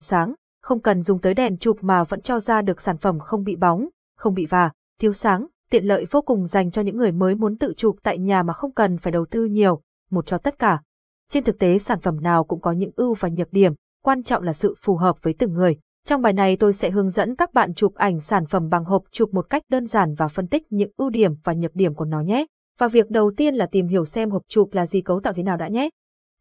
sáng, không cần dùng tới đèn chụp mà vẫn cho ra được sản phẩm không bị bóng, không bị vả, thiếu sáng, tiện lợi vô cùng dành cho những người mới muốn tự chụp tại nhà mà không cần phải đầu tư nhiều, một cho tất cả. Trên thực tế sản phẩm nào cũng có những ưu và nhược điểm, quan trọng là sự phù hợp với từng người. Trong bài này tôi sẽ hướng dẫn các bạn chụp ảnh sản phẩm bằng hộp chụp một cách đơn giản và phân tích những ưu điểm và nhược điểm của nó nhé. Và việc đầu tiên là tìm hiểu xem hộp chụp là gì, cấu tạo thế nào đã nhé.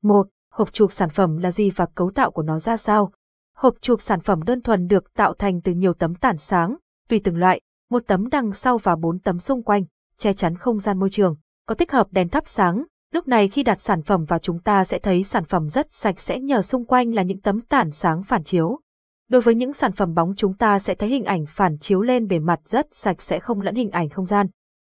1. Hộp chụp sản phẩm là gì và cấu tạo của nó ra sao? Hộp chụp sản phẩm đơn thuần được tạo thành từ nhiều tấm tản sáng, tùy từng loại, một tấm đằng sau và 4 tấm xung quanh, che chắn không gian môi trường, có tích hợp đèn thắp sáng. Lúc này khi đặt sản phẩm vào chúng ta sẽ thấy sản phẩm rất sạch sẽ nhờ xung quanh là những tấm tản sáng phản chiếu. Đối với những sản phẩm bóng chúng ta sẽ thấy hình ảnh phản chiếu lên bề mặt rất sạch sẽ không lẫn hình ảnh không gian.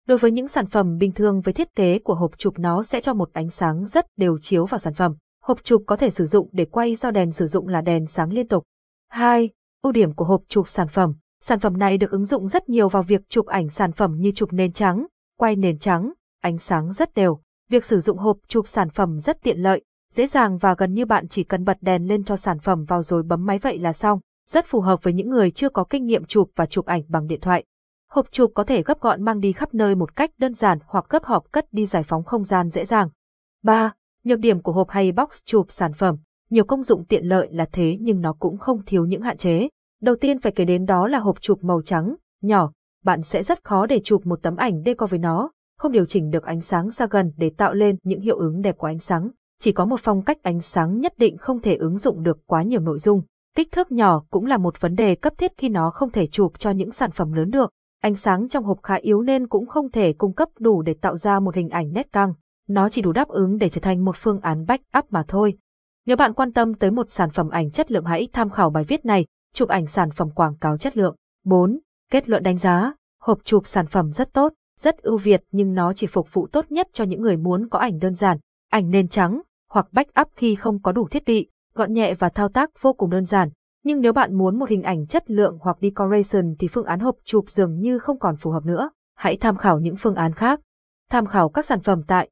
Đối với những sản phẩm bình thường với thiết kế của hộp chụp nó sẽ cho một ánh sáng rất đều chiếu vào sản phẩm. Hộp chụp có thể sử dụng để quay do đèn sử dụng là đèn sáng liên tục. 2. Ưu điểm của hộp chụp sản phẩm. Sản phẩm này được ứng dụng rất nhiều vào việc chụp ảnh sản phẩm như chụp nền trắng, quay nền trắng, ánh sáng rất đều. Việc sử dụng hộp chụp sản phẩm rất tiện lợi, dễ dàng và gần như bạn chỉ cần bật đèn lên cho sản phẩm vào rồi bấm máy vậy là xong, rất phù hợp với những người chưa có kinh nghiệm chụp và chụp ảnh bằng điện thoại. Hộp chụp có thể gấp gọn mang đi khắp nơi một cách đơn giản hoặc gấp họp cất đi giải phóng không gian dễ dàng. 3. Nhược điểm của hộp hay box chụp sản phẩm. Nhiều công dụng tiện lợi là thế nhưng nó cũng không thiếu những hạn chế. Đầu tiên phải kể đến đó là hộp chụp màu trắng, nhỏ, bạn sẽ rất khó để chụp một tấm ảnh deco với nó, không điều chỉnh được ánh sáng xa gần để tạo lên những hiệu ứng đẹp của ánh sáng. Chỉ có một phong cách ánh sáng nhất định, không thể ứng dụng được quá nhiều nội dung. Kích thước nhỏ cũng là một vấn đề cấp thiết khi nó không thể chụp cho những sản phẩm lớn được. Ánh sáng trong hộp khá yếu nên cũng không thể cung cấp đủ để tạo ra một hình ảnh nét căng. Nó chỉ đủ đáp ứng để trở thành một phương án backup mà thôi. Nếu bạn quan tâm tới một sản phẩm ảnh chất lượng hãy tham khảo bài viết này, chụp ảnh sản phẩm quảng cáo chất lượng. 4. Kết luận đánh giá. Hộp chụp sản phẩm rất tốt, rất ưu việt nhưng nó chỉ phục vụ tốt nhất cho những người muốn có ảnh đơn giản, ảnh nền trắng hoặc backup khi không có đủ thiết bị, gọn nhẹ và thao tác vô cùng đơn giản. Nhưng nếu bạn muốn một hình ảnh chất lượng hoặc decoration thì phương án hộp chụp dường như không còn phù hợp nữa. Hãy tham khảo những phương án khác. Tham khảo các sản phẩm tại